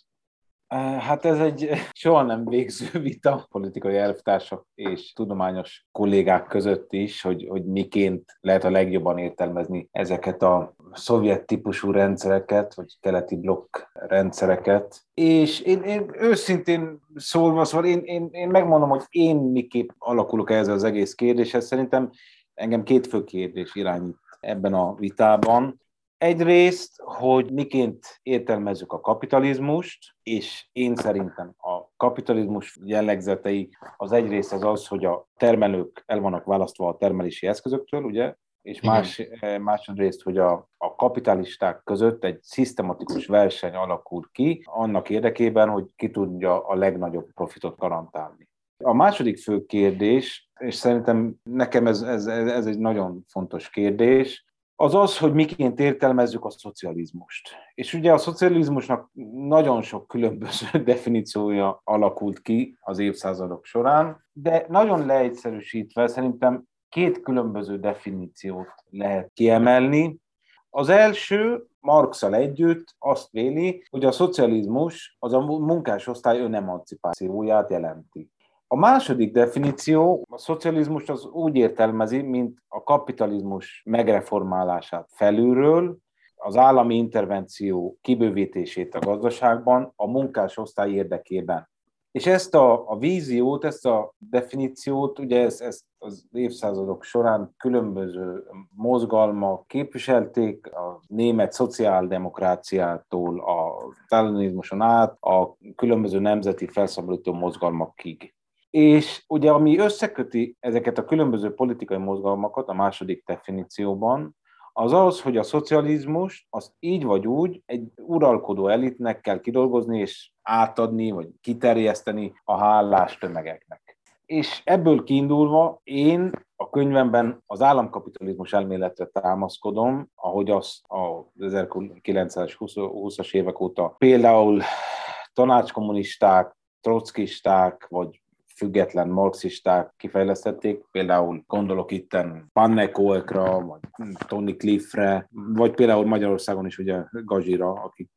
Hát ez egy soha nem végző vita politikai elvtársak és tudományos kollégák között is, hogy miként lehet a legjobban értelmezni ezeket a szovjet típusú rendszereket, vagy keleti blokk rendszereket. És én őszintén szólva, szóval én megmondom, hogy én miképp alakulok ehhez az egész kérdéshez. Szerintem engem két fő kérdés irányít ebben a vitában. Egyrészt, hogy miként értelmezzük a kapitalizmust, és én szerintem a kapitalizmus jellegzetei az egyrészt az, hogy a termelők el vannak választva a termelési eszközöktől, ugye? És másodrészt, hogy a kapitalisták között egy szisztematikus verseny alakul ki, annak érdekében, hogy ki tudja a legnagyobb profitot garantálni. A második fő kérdés, és szerintem nekem ez egy nagyon fontos kérdés, az, hogy miként értelmezzük a szocializmust. És ugye a szocializmusnak nagyon sok különböző definíciója alakult ki az évszázadok során, de nagyon leegyszerűsítve szerintem két különböző definíciót lehet kiemelni. Az első, Marxal együtt azt véli, hogy a szocializmus az a munkásosztály önemancipációját jelenti. A második definíció, a szocializmust az úgy értelmezi, mint a kapitalizmus megreformálását felülről, az állami intervenció kibővítését a gazdaságban, a munkásosztály érdekében. És ezt a víziót, ezt a definíciót, ugye ezt az évszázadok során különböző mozgalmak képviselték, a német szociáldemokráciától a stalinizmuson át, a különböző nemzeti felszabadító mozgalmakig. És ugye ami összeköti ezeket a különböző politikai mozgalmakat a második definícióban, az, hogy a szocializmus az így vagy úgy egy uralkodó elitnek kell kidolgozni és átadni, vagy kiterjeszteni a hálás tömegeknek. És ebből kiindulva én a könyvemben az államkapitalizmus elméletre támaszkodom, ahogy azt a 1920-as évek óta például tanácskommunisták, trockisták, vagy független marxisták kifejlesztették, például gondolok itten Pannekoekra, vagy Tony Cliffre, vagy például Magyarországon is ugye Gazira, akik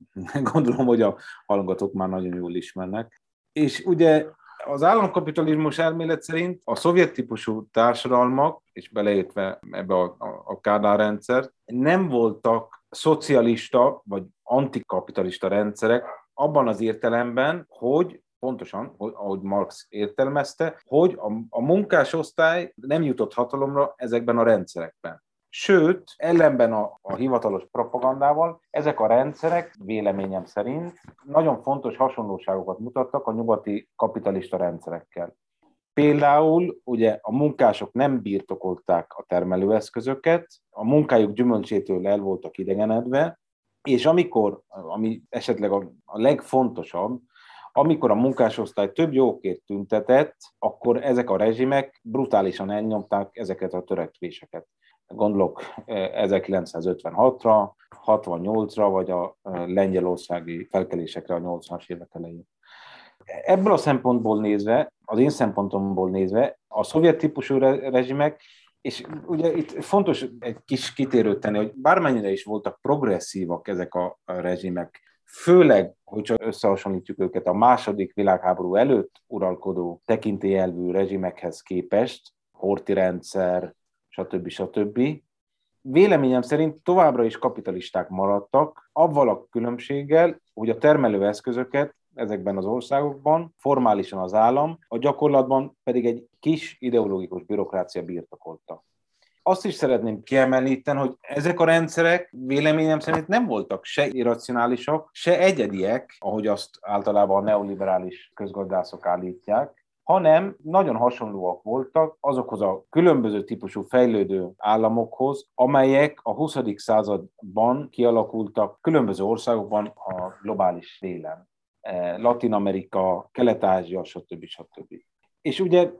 gondolom, hogy a hallgatók már nagyon jól ismernek. És ugye az államkapitalizmus elmélet szerint a szovjet típusú társadalmak, és beleértve ebbe a Kádár rendszert, nem voltak szocialista vagy antikapitalista rendszerek abban az értelemben, hogy pontosan, ahogy Marx értelmezte, hogy a munkásosztály nem jutott hatalomra ezekben a rendszerekben. Sőt, ellenben a hivatalos propagandával ezek a rendszerek véleményem szerint nagyon fontos hasonlóságokat mutattak a nyugati kapitalista rendszerekkel. Például ugye a munkások nem birtokolták a termelőeszközöket, a munkájuk gyümölcsétől el voltak idegenedve, és amikor, ami esetleg a legfontosabb, amikor a munkásosztály több jókért tüntetett, akkor ezek a rezsimek brutálisan elnyomták ezeket a törekvéseket. Gondolok 1956-ra, 68-ra, vagy a lengyelországi felkelésekre a 80-as évek elején. Ebből a szempontból nézve, az én szempontomból nézve, a szovjet típusú rezsimek, és ugye itt fontos egy kis kitérőt tenni, hogy bármennyire is voltak progresszívak ezek a rezsimek, főleg, hogyha összehasonlítjuk őket a második világháború előtt uralkodó tekintélyelvű rezsimekhez képest, horthy rendszer, stb. Stb. Véleményem szerint továbbra is kapitalisták maradtak, avval a különbséggel, hogy a termelőeszközöket ezekben az országokban formálisan az állam, a gyakorlatban pedig egy kis ideológikus bürokrácia birtokolta. Azt is szeretném kiemelni itten, hogy ezek a rendszerek véleményem szerint nem voltak se irracionálisak, se egyediek, ahogy azt általában a neoliberális közgazdászok állítják, hanem nagyon hasonlóak voltak azokhoz a különböző típusú fejlődő államokhoz, amelyek a 20. században kialakultak különböző országokban a globális télen. Latin-Amerika, Kelet-Ázsia, stb. Stb. És ugye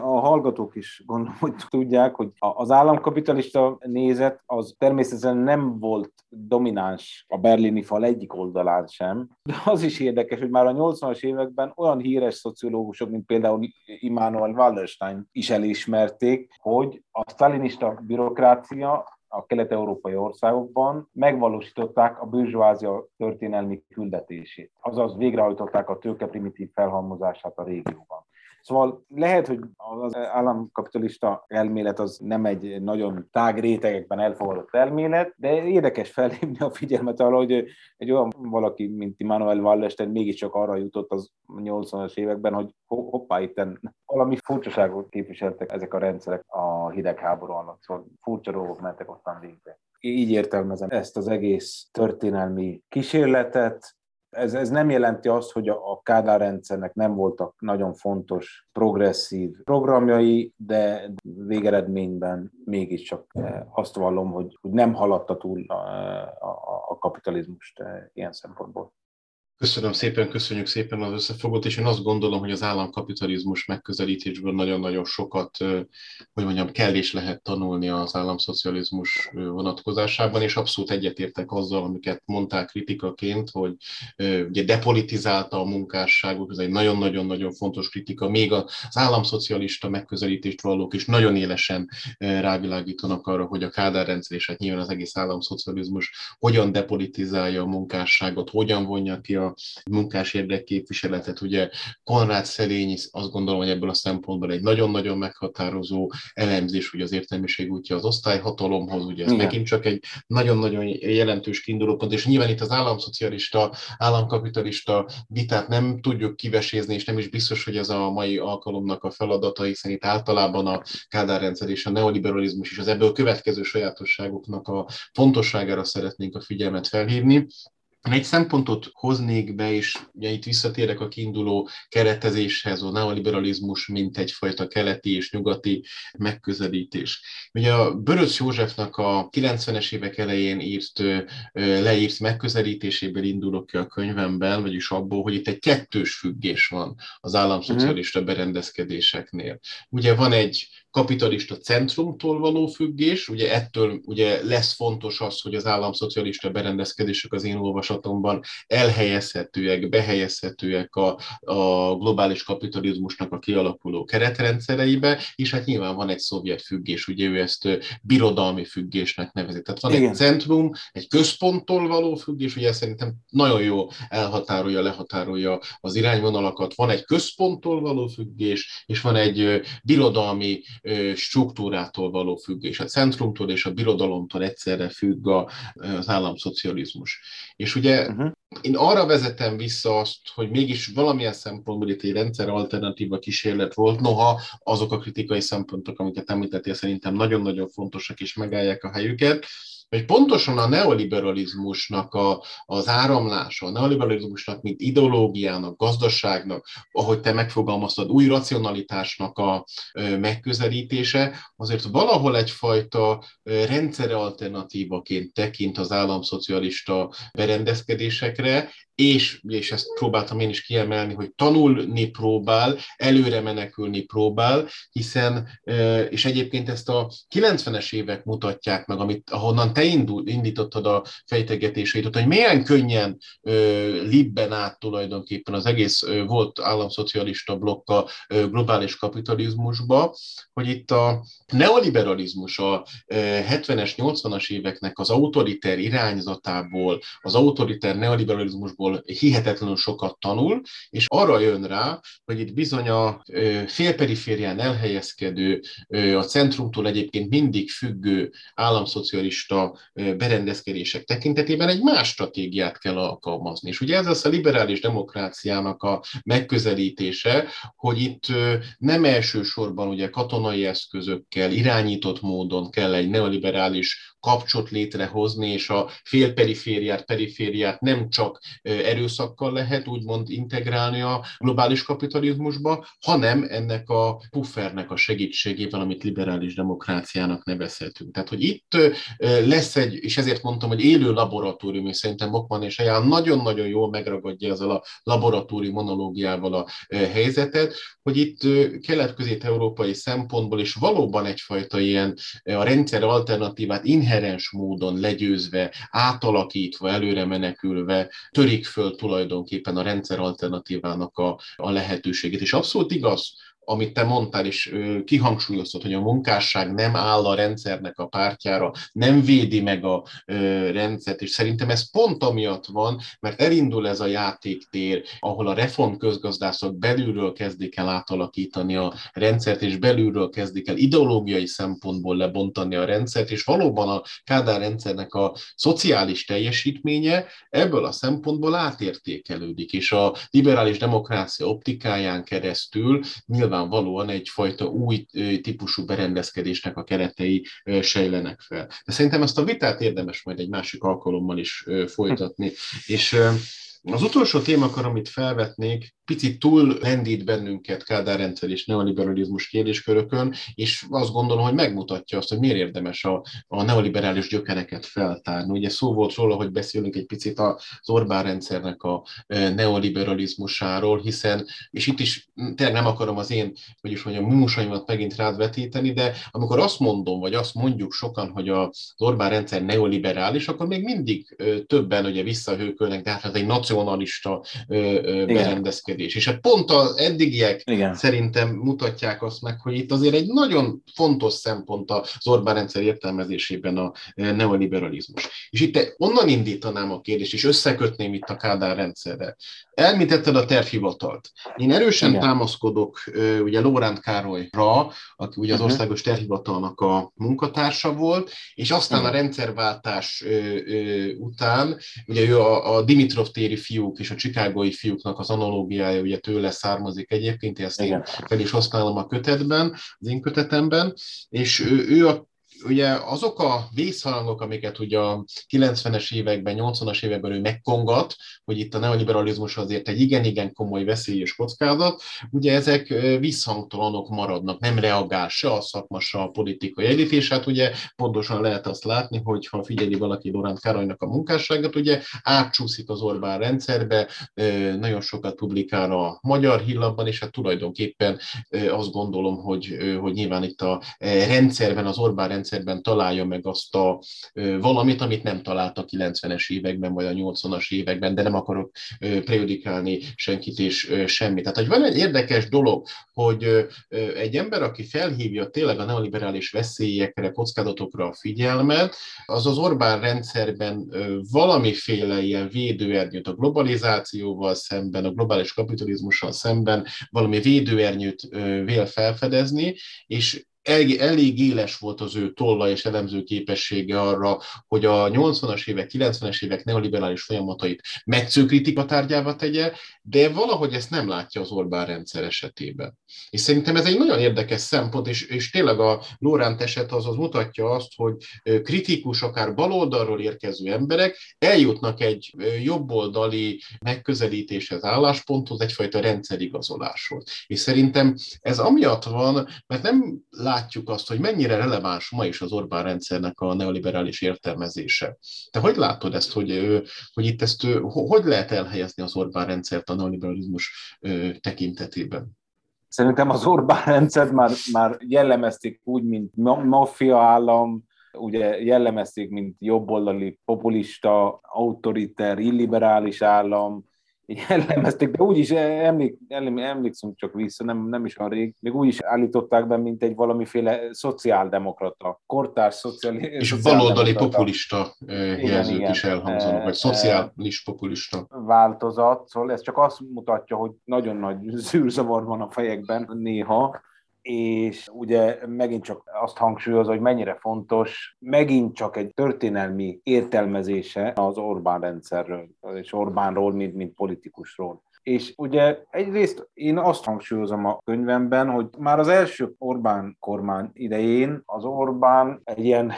a hallgatók is gondolom, hogy tudják, hogy az államkapitalista nézet az természetesen nem volt domináns a berlini fal egyik oldalán sem. De az is érdekes, hogy már a 80-as években olyan híres szociológusok, mint például Immanuel Wallerstein is elismerték, hogy a sztálinista bürokrácia a kelet-európai országokban megvalósították a burzsóázia történelmi küldetését. Azaz végrehajtották a tőke primitív felhalmozását a régióban. Szóval lehet, hogy az államkapitalista elmélet az nem egy nagyon tág rétegekben elfogadott elmélet, de érdekes felhívni a figyelmet arra, hogy egy olyan valaki, mint Immanuel Wallerstein mégiscsak arra jutott az 80-as években, hogy hoppá, itten valami furcsaságot képviseltek ezek a rendszerek a hidegháború alatt, szóval furcsa dolgok mentek ottan végbe. Így értelmezem ezt az egész történelmi kísérletet. Ez nem jelenti azt, hogy a Kádár rendszernek nem voltak nagyon fontos, progresszív programjai, de végeredményben mégiscsak azt vallom, hogy nem haladta túl a kapitalizmust ilyen szempontból. Köszönöm szépen, köszönjük szépen az összefogót, és én azt gondolom, hogy az államkapitalizmus megközelítésből nagyon-nagyon sokat, kell és lehet tanulni az államszocializmus vonatkozásában, és abszolút egyetértek azzal, amiket mondták kritikaként, hogy ugye depolitizálta a munkásságot, ez egy nagyon-nagyon fontos kritika, még az államszocialista megközelítést vallók is nagyon élesen rávilágítanak arra, hogy a Kádár rendszer, és hát nyilván az egész államszocializmus hogyan depolitizálja a munkásságot, hogyan vonja ki a munkás érdekképviseletet. Ugye Konrád Szerény, azt gondolom, hogy ebből a szempontból egy nagyon-nagyon meghatározó elemzés, hogy az értelmiség útja az osztályhatalomhoz, ugye ez megint csak egy nagyon-nagyon jelentős kiindulópont, és nyilván itt az államszocialista, államkapitalista vitát nem tudjuk kivesézni, és nem is biztos, hogy ez a mai alkalomnak a feladata, hiszen itt általában a Kádár rendszer és a neoliberalizmus és az ebből következő sajátosságoknak a fontosságára szeretnénk a figyelmet felhívni. Egy szempontot hoznék be, és ugye itt visszatérek a kiinduló keretezéshez, a neoliberalizmus, mint egyfajta keleti és nyugati megközelítés. Ugye a Böröcs Józsefnak a 90-es évek elején leírt megközelítéséből indulok ki a könyvemben, vagyis abból, hogy itt egy kettős függés van az államszocialista berendezkedéseknél. Ugye van egy kapitalista centrumtól való függés, ugye ettől ugye lesz fontos az, hogy az államszocialista berendezkedések az én olvasatomban elhelyezhetőek, behelyezhetőek a globális kapitalizmusnak a kialakuló keretrendszereibe, és hát nyilván van egy szovjet függés, ugye ő ezt birodalmi függésnek nevezi. Tehát van egy centrum, egy központtól való függés, ugye szerintem nagyon jó elhatárolja, lehatárolja az irányvonalakat, van egy központtól való függés, és van egy birodalmi struktúrától való függés. A centrumtól és a birodalomtól egyszerre függ az államszocializmus. És ugye én arra vezetem vissza azt, hogy mégis valamilyen szempontból itt egy rendszer alternatíva kísérlet volt, noha azok a kritikai szempontok, amiket említettél, szerintem nagyon-nagyon fontosak és megállják a helyüket, hogy pontosan a neoliberalizmusnak az áramlása, a neoliberalizmusnak, mint ideológiának, gazdaságnak, ahogy te megfogalmaztad, új racionalitásnak a megközelítése, azért valahol egyfajta rendszere alternatívaként tekint az államszocialista berendezkedésekre, és ezt próbáltam én is kiemelni, hogy tanulni próbál, előre menekülni próbál, hiszen, és egyébként ezt a 90-es évek mutatják meg, ahonnan te indítottad a fejtegetéseidet, hogy milyen könnyen libben át tulajdonképpen az egész volt államszocialista blokk a globális kapitalizmusba, hogy itt a neoliberalizmus a 70-es, 80-as éveknek az autoriter irányzatából, az autoriter neoliberalizmusból hihetetlenül sokat tanul, és arra jön rá, hogy itt bizony a félperiférián elhelyezkedő, a centrumtól egyébként mindig függő államszocialista berendezkedések tekintetében egy más stratégiát kell alkalmazni. És ugye ez lesz a liberális demokráciának a megközelítése, hogy itt nem elsősorban ugye katonai eszközökkel, irányított módon kell egy neoliberális kapcsot létrehozni, és a perifériát nem csak erőszakkal lehet úgymond integrálni a globális kapitalizmusba, hanem ennek a puffernek a segítségével, amit liberális demokráciának nevezhetünk. Tehát, hogy itt lesz egy, és ezért mondtam, hogy élő laboratórium, és szerintem Bokman és Eyal nagyon-nagyon jól megragadja ezzel a laboratórium analógiával a helyzetet, hogy itt kelet-közép-európai szempontból is valóban egyfajta ilyen a rendszer alternatívát inherens módon legyőzve, átalakítva, előre menekülve törik föl tulajdonképpen a rendszer alternatívának a lehetőségét. És abszolút igaz, amit te mondtál, és kihangsúlyoztad, hogy a munkásság nem áll a rendszernek a pártjára, nem védi meg a rendszert, és szerintem ez pont amiatt van, mert elindul ez a játéktér, ahol a reformközgazdászok belülről kezdik el átalakítani a rendszert, és belülről kezdik el ideológiai szempontból lebontani a rendszert, és valóban a Kádár rendszernek a szociális teljesítménye ebből a szempontból átértékelődik, és a liberális demokrácia optikáján keresztül nyilván valóan egyfajta új típusú berendezkedésnek a keretei sejlenek fel. De szerintem ezt a vitát érdemes majd egy másik alkalommal is folytatni. És az utolsó témakör, amit felvetnék, picit túl lendít bennünket Kádár rendszer és neoliberalizmus kérdéskörökön, és azt gondolom, hogy megmutatja azt, hogy miért érdemes a neoliberális gyökereket feltárni. Ugye szó volt róla, hogy beszélünk egy picit az Orbán rendszernek a neoliberalizmusáról, hiszen, és itt is tényleg nem akarom az én, vagyis hogy a mumusaimat megint rád vetíteni, de amikor azt mondom, vagy azt mondjuk sokan, hogy az Orbán rendszer neoliberális, akkor még mindig többen ugye visszahőkölnek, de hát ez egy nacionalista berendezkedés. És hát pont az eddigiek szerintem mutatják azt meg, hogy itt azért egy nagyon fontos szempont az Orbán rendszer értelmezésében a neoliberalizmus. És itt onnan indítanám a kérdést, és összekötném itt a Kádár rendszerre. Elmítetted a tervhivatalt. Én erősen támaszkodok ugye Lóránt Károlyra, aki ugye az Országos Tervhivatalnak a munkatársa volt, és aztán a rendszerváltás után, ugye ő a Dimitrov téri fiúk és a csikágói fiúknak az analógiája ugye tőle származik egyébként, ezt én fel is használom a kötetben, az én kötetemben, és ő a ugye azok a vészharangok, amiket ugye a 90-es években, 80-as években ő megkongat, hogy itt a neoliberalizmus azért egy igen-igen komoly veszély és kockázat, ugye ezek visszhangtalanok maradnak, nem reagál se a szakma, se a politikai elit, és hát ugye pontosan lehet azt látni, hogy ha figyeli valaki Lóránt Károlynak a munkásságát, ugye átcsúszik az Orbán rendszerbe, nagyon sokat publikál a Magyar Hírlapban, és hát tulajdonképpen azt gondolom, hogy nyilván itt a rendszerben, az Orbán rendszerben találja meg azt a valamit, amit nem talált a 90-es években, vagy a 80-as években, de nem akarok prejudikálni senkit és semmit. Tehát, hogy van egy érdekes dolog, hogy egy ember, aki felhívja tényleg a neoliberális veszélyekre, kockázatokra a figyelmet, az az Orbán rendszerben valamiféle ilyen védőernyőt, a globalizációval szemben, a globális kapitalizmussal szemben valami védőernyőt vél felfedezni, és elég éles volt az ő tolla és elemző képessége arra, hogy a 80-as évek, 90-es évek neoliberális folyamatait metsző kritika tárgyává tegye, de valahogy ezt nem látja az Orbán rendszer esetében. És szerintem ez egy nagyon érdekes szempont, és tényleg a Lóránt eset az mutatja azt, hogy kritikus, akár baloldalról érkező emberek eljutnak egy jobboldali megközelítéshez, állásponthoz, egyfajta rendszerigazoláshoz. És szerintem ez amiatt van, mert nem látjuk azt, hogy mennyire releváns ma is az Orbán rendszernek a neoliberális értelmezése. Te hogy látod ezt, hogy itt ezt hogy lehet elhelyezni az Orbán rendszert a neoliberalizmus tekintetében? Szerintem az Orbán rendszer már jellemezték úgy, mint maffia állam, ugye jellemezték, mint jobboldali, populista, autoriter, illiberális állam, jellemezték, de úgyis emlékszünk csak vissza, nem is olyan rég, még úgy is állították be, mint egy valamiféle szociáldemokrata, kortárs szociáldemokrata. És baloldali populista jelzők is elhangzanak, vagy szociális populista. Változat, szóval ez csak azt mutatja, hogy nagyon nagy zűrzavar van a fejekben néha, és ugye megint csak azt hangsúlyozza, hogy mennyire fontos, megint csak egy történelmi értelmezése az Orbán rendszerről, és Orbánról, mint politikusról. És ugye egyrészt én azt hangsúlyozom a könyvemben, hogy már az első Orbán kormány idején az Orbán egy ilyen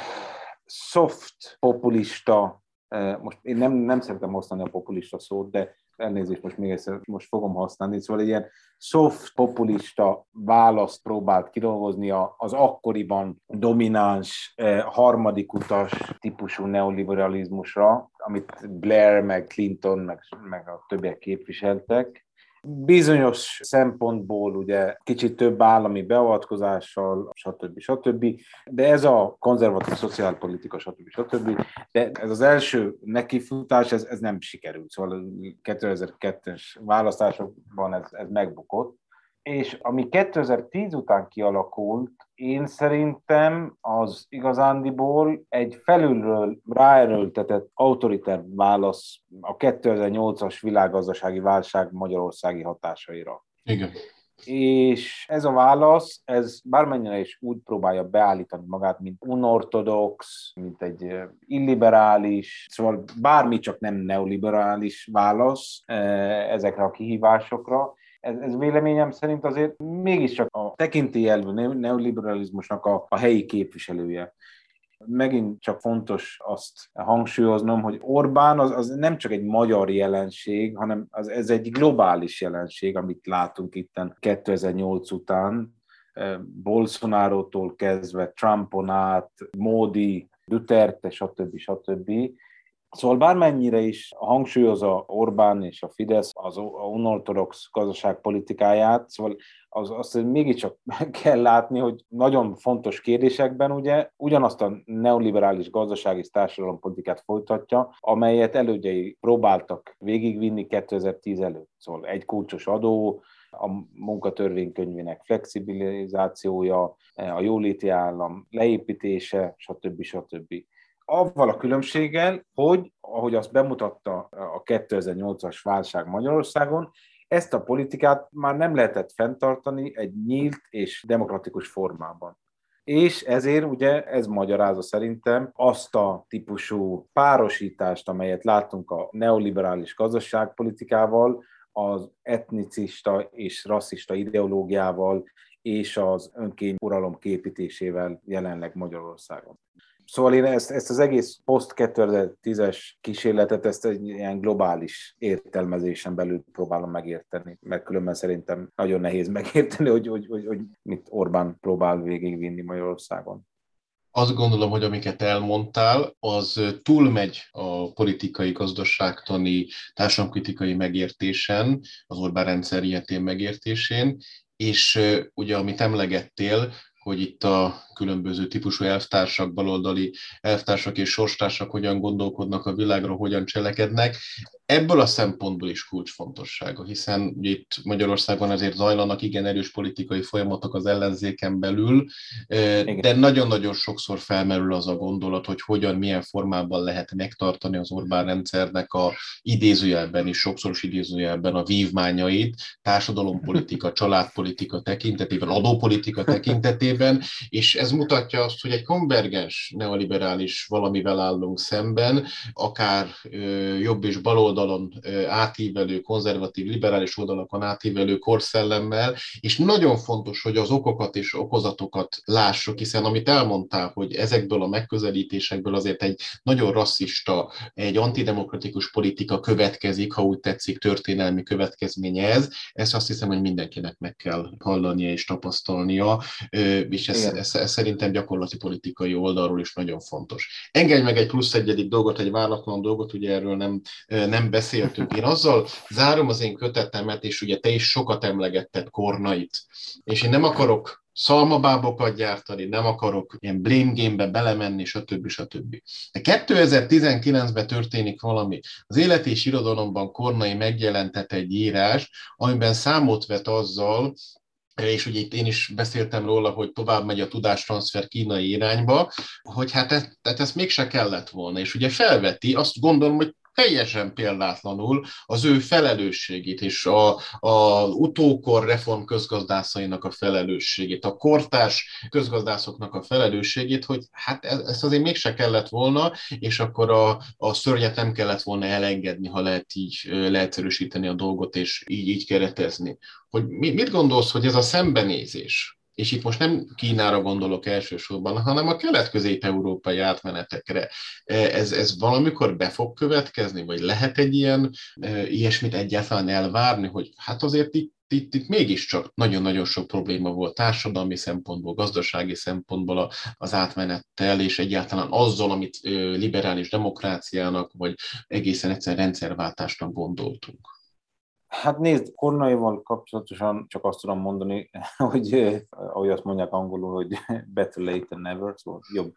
soft populista, most én nem szeretem használni a populista szót, de elnézést, most még egyszer most fogom használni, szóval egy ilyen soft populista választ próbált kidolgozni az akkoriban domináns, harmadik utas típusú neoliberalizmusra, amit Blair, meg Clinton, meg a többiek képviseltek. Bizonyos szempontból ugye kicsit több állami beavatkozással, stb. De ez a konzervatív szociálpolitika, stb. De ez az első nekifutás, ez nem sikerült. Szóval 2002-es választásokban ez megbukott. És ami 2010 után kialakult, én szerintem az igazándiból egy felülről ráerőltetett autoriter válasz a 2008-as világgazdasági válság magyarországi hatásaira. Igen. És ez a válasz, ez bármennyire is úgy próbálja beállítani magát, mint unortodox, mint egy illiberális, szóval bármi csak nem neoliberális válasz ezekre a kihívásokra. Ez véleményem szerint azért mégiscsak a tekintélyelvű neoliberalizmusnak a helyi képviselője. Megint csak fontos azt hangsúlyoznom, hogy Orbán az nem csak egy magyar jelenség, hanem ez egy globális jelenség, amit látunk itten 2008 után. Bolsonaro-tól kezdve, Trumpon át, Modi, Duterte, stb. Szóval bármennyire is hangsúlyozza Orbán és a Fidesz az unorthodox gazdaságpolitikáját, szóval azt mégiscsak kell látni, hogy nagyon fontos kérdésekben ugye ugyanazt a neoliberális gazdasági és társadalompolitikát folytatja, amelyet elődjei próbáltak végigvinni 2010 előtt. Szóval egy kulcsos adó, a munkatörvénykönyvének flexibilizációja, a jóléti állam leépítése, stb. Stb. Avval a különbséggel, hogy, ahogy azt bemutatta a 2008-as válság Magyarországon, ezt a politikát már nem lehetett fenntartani egy nyílt és demokratikus formában. És ezért ugye ez magyarázza szerintem azt a típusú párosítást, amelyet látunk a neoliberális gazdaságpolitikával, az etnicista és rasszista ideológiával és az önkényuralom képítésével jelenleg Magyarországon. Szóval én ezt az egész post-2010-es kísérletet, ezt egy ilyen globális értelmezésen belül próbálom megérteni, mert különben szerintem nagyon nehéz megérteni, hogy mit Orbán próbál végigvinni Magyarországon. Azt gondolom, hogy amiket elmondtál, az túlmegy a politikai, gazdaságtani, társadalomkritikai megértésen, az Orbán rendszer ilyetén megértésén, és ugye amit emlegettél, hogy itt a különböző típusú elvtársak, baloldali elvtársak és sorstársak hogyan gondolkodnak a világról, hogyan cselekednek. Ebből a szempontból is kulcsfontossága, hiszen itt Magyarországon azért zajlanak igen erős politikai folyamatok az ellenzéken belül, de nagyon-nagyon sokszor felmerül az a gondolat, hogy hogyan, milyen formában lehet megtartani az Orbán rendszernek a idézőjelben és sokszoros idézőjelben a vívmányait, társadalompolitika, családpolitika tekintetében, adópolitika tekintetében, és ez mutatja azt, hogy egy konvergens neoliberális valamivel állunk szemben, akár jobb és baloldali oldalon átívelő, konzervatív, liberális oldalakon átívelő korszellemmel, és nagyon fontos, hogy az okokat és okozatokat lássuk, hiszen amit elmondtál, hogy ezekből a megközelítésekből azért egy nagyon rasszista, egy antidemokratikus politika következik, ha úgy tetszik, történelmi következménye ez, ezt azt hiszem, hogy mindenkinek meg kell hallania és tapasztalnia, és ez szerintem gyakorlati politikai oldalról is nagyon fontos. Engedj meg egy plusz egyedik dolgot, egy váratlan dolgot, ugye erről nem beszéltünk. Én azzal zárom az én kötetemet, és ugye te is sokat emlegetted Kornait. És én nem akarok szalmabábokat gyártani, nem akarok ilyen blame game-be belemenni, stb. Stb. De 2019-ben történik valami. Az Élet és Irodalomban Kornai megjelentett egy írás, amiben számot vet azzal, és ugye itt én is beszéltem róla, hogy tovább megy a tudástranszfer kínai irányba, hogy hát ezt mégse kellett volna. És ugye felveti, azt gondolom, hogy teljesen példátlanul az ő felelősségét és az utókor reform közgazdászainak a felelősségét, a kortárs közgazdászoknak a felelősségét, hogy hát ezt azért mégse kellett volna, és akkor a szörnyet nem kellett volna elengedni, ha lehet így leegyszerűsíteni a dolgot, és így keretezni. Hogy mit gondolsz, hogy ez a szembenézés, és itt most nem Kínára gondolok elsősorban, hanem a kelet-közép-európai átmenetekre. Ez valamikor be fog következni, vagy lehet egy ilyesmit egyáltalán elvárni, hogy hát azért itt mégiscsak nagyon-nagyon sok probléma volt társadalmi szempontból, gazdasági szempontból az átmenettel, és egyáltalán azzal, amit liberális demokráciának, vagy egészen egyszerűen rendszerváltásnak gondoltunk. Hát nézd, Kornaival kapcsolatosan csak azt tudom mondani, hogy ahogy azt mondják angolul, hogy better late than never, szóval jobb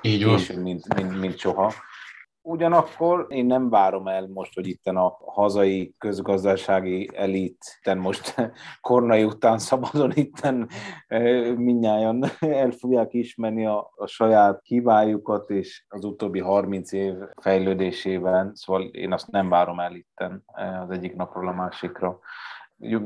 később, mint soha. Ugyanakkor én nem várom el most, hogy itten a hazai közgazdasági eliten most Kornai után szabadon itten mindnyájan el fogják ismerni a saját hibájukat és az utóbbi 30 év fejlődésében, szóval én azt nem várom el itten az egyik napról a másikra.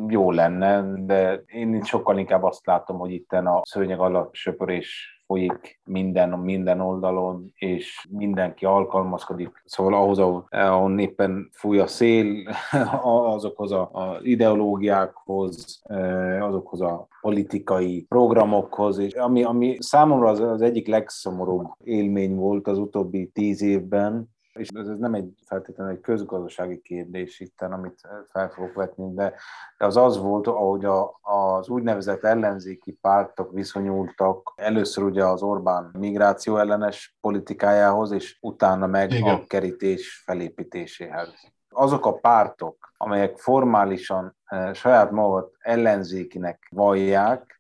Jó lenne, de én sokkal inkább azt látom, hogy itten a szőnyeg alatt söpörés folyik minden oldalon, és mindenki alkalmazkodik. Szóval ahhoz, ahol éppen fúj a szél, azokhoz az ideológiákhoz, azokhoz a politikai programokhoz, és ami számomra az egyik legszomorúbb élmény volt az utóbbi 10 évben, És ez nem egy feltétlenül egy közgazdasági kérdés itten, amit fel fogok vetni, de az az volt, ahogy az úgynevezett ellenzéki pártok viszonyultak először ugye az Orbán migráció ellenes politikájához, és utána meg a kerítés felépítéséhez. Azok a pártok, amelyek formálisan saját magukat ellenzékinek vallják,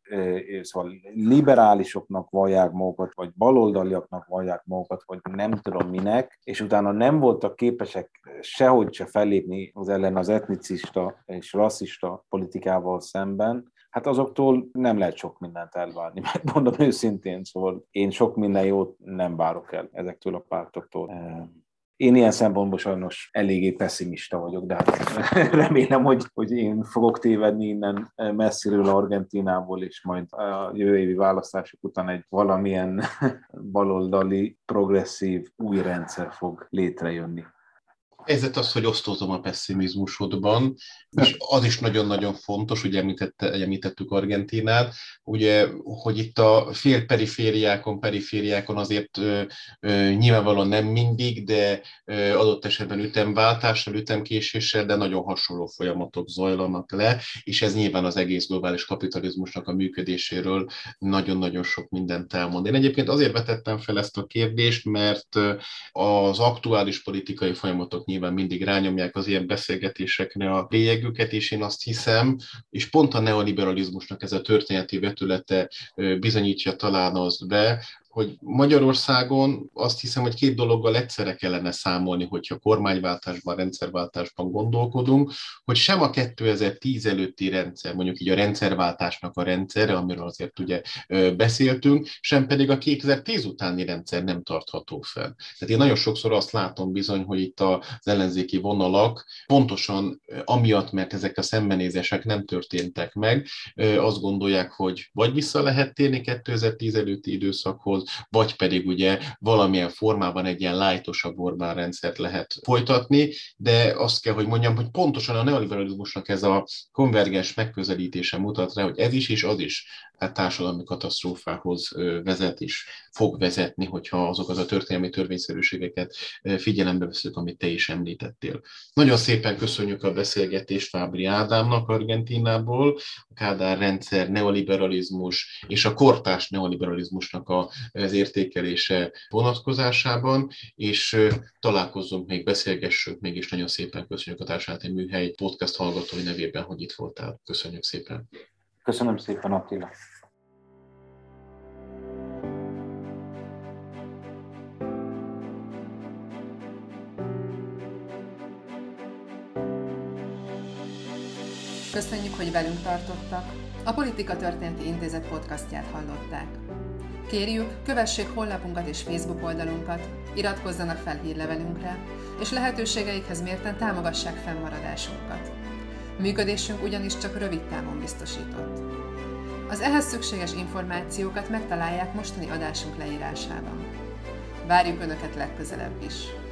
szóval liberálisoknak vallják magukat, vagy baloldaliaknak vallják magukat, vagy nem tudom minek, és utána nem voltak képesek sehogy se fellépni az ellen az etnicista és rasszista politikával szemben, hát azoktól nem lehet sok mindent elvárni, megmondom őszintén, szóval én sok minden jót nem várok el ezektől a pártoktól. Én ilyen szempontból sajnos eléggé pessimista vagyok, de hát remélem, hogy én fogok tévedni innen messziről Argentinából, és majd a jövő évi választások után egy valamilyen baloldali, progresszív új rendszer fog létrejönni. Helyzet az, hogy osztozom a pessimizmusodban, és az is nagyon-nagyon fontos, ugye említettük Argentinát, ugye, hogy itt a fél perifériákon azért nyilvánvalóan nem mindig, de adott esetben ütemváltással, ütemkéséssel, de nagyon hasonló folyamatok zajlanak le, és ez nyilván az egész globális kapitalizmusnak a működéséről nagyon-nagyon sok mindent elmond. Én egyébként azért vetettem fel ezt a kérdést, mert az aktuális politikai folyamatok nyilván mindig rányomják az ilyen beszélgetésekre a bélyegüket, és én azt hiszem, és pont a neoliberalizmusnak ez a történeti vetülete bizonyítja talán azt be, hogy Magyarországon azt hiszem, hogy két dologgal egyszerre kellene számolni, hogyha kormányváltásban, rendszerváltásban gondolkodunk, hogy sem a 2010 előtti rendszer, mondjuk így a rendszerváltásnak a rendszere, amiről azért ugye beszéltünk, sem pedig a 2010 utáni rendszer nem tartható fel. Tehát én nagyon sokszor azt látom bizony, hogy itt az ellenzéki vonalak pontosan amiatt, mert ezek a szembenézések nem történtek meg, azt gondolják, hogy vagy vissza lehet térni 2010 előtti időszakhoz, vagy pedig ugye valamilyen formában egy ilyen lájtosabb Orbán rendszert lehet folytatni, de azt kell, hogy mondjam, hogy pontosan a neoliberalizmusnak ez a konvergens megközelítése mutat rá, hogy ez is és az is hát társadalmi katasztrófához vezet és fog vezetni, hogyha azokat a történelmi törvényszerűségeket figyelembe veszük, amit te is említettél. Nagyon szépen köszönjük a beszélgetést Fábri Ádámnak Argentinából, a Kádár rendszer, neoliberalizmus és a kortárs neoliberalizmusnak az értékelése vonatkozásában, és találkozzunk még, beszélgessünk még, és nagyon szépen köszönjük a Társadalmi Műhely podcast hallgatói nevében, hogy itt voltál. Köszönjük szépen. Köszönöm szépen, Attila. Köszönjük, hogy velünk tartottak. A Politikatörténeti Intézet podcastját hallották. Kérjük, kövessék honlapunkat és Facebook oldalunkat, iratkozzanak fel hírlevelünkre, és lehetőségeikhez mérten támogassák fennmaradásunkat. Működésünk ugyanis csak rövid távon biztosított. Az ehhez szükséges információkat megtalálják mostani adásunk leírásában. Várjuk Önöket legközelebb is!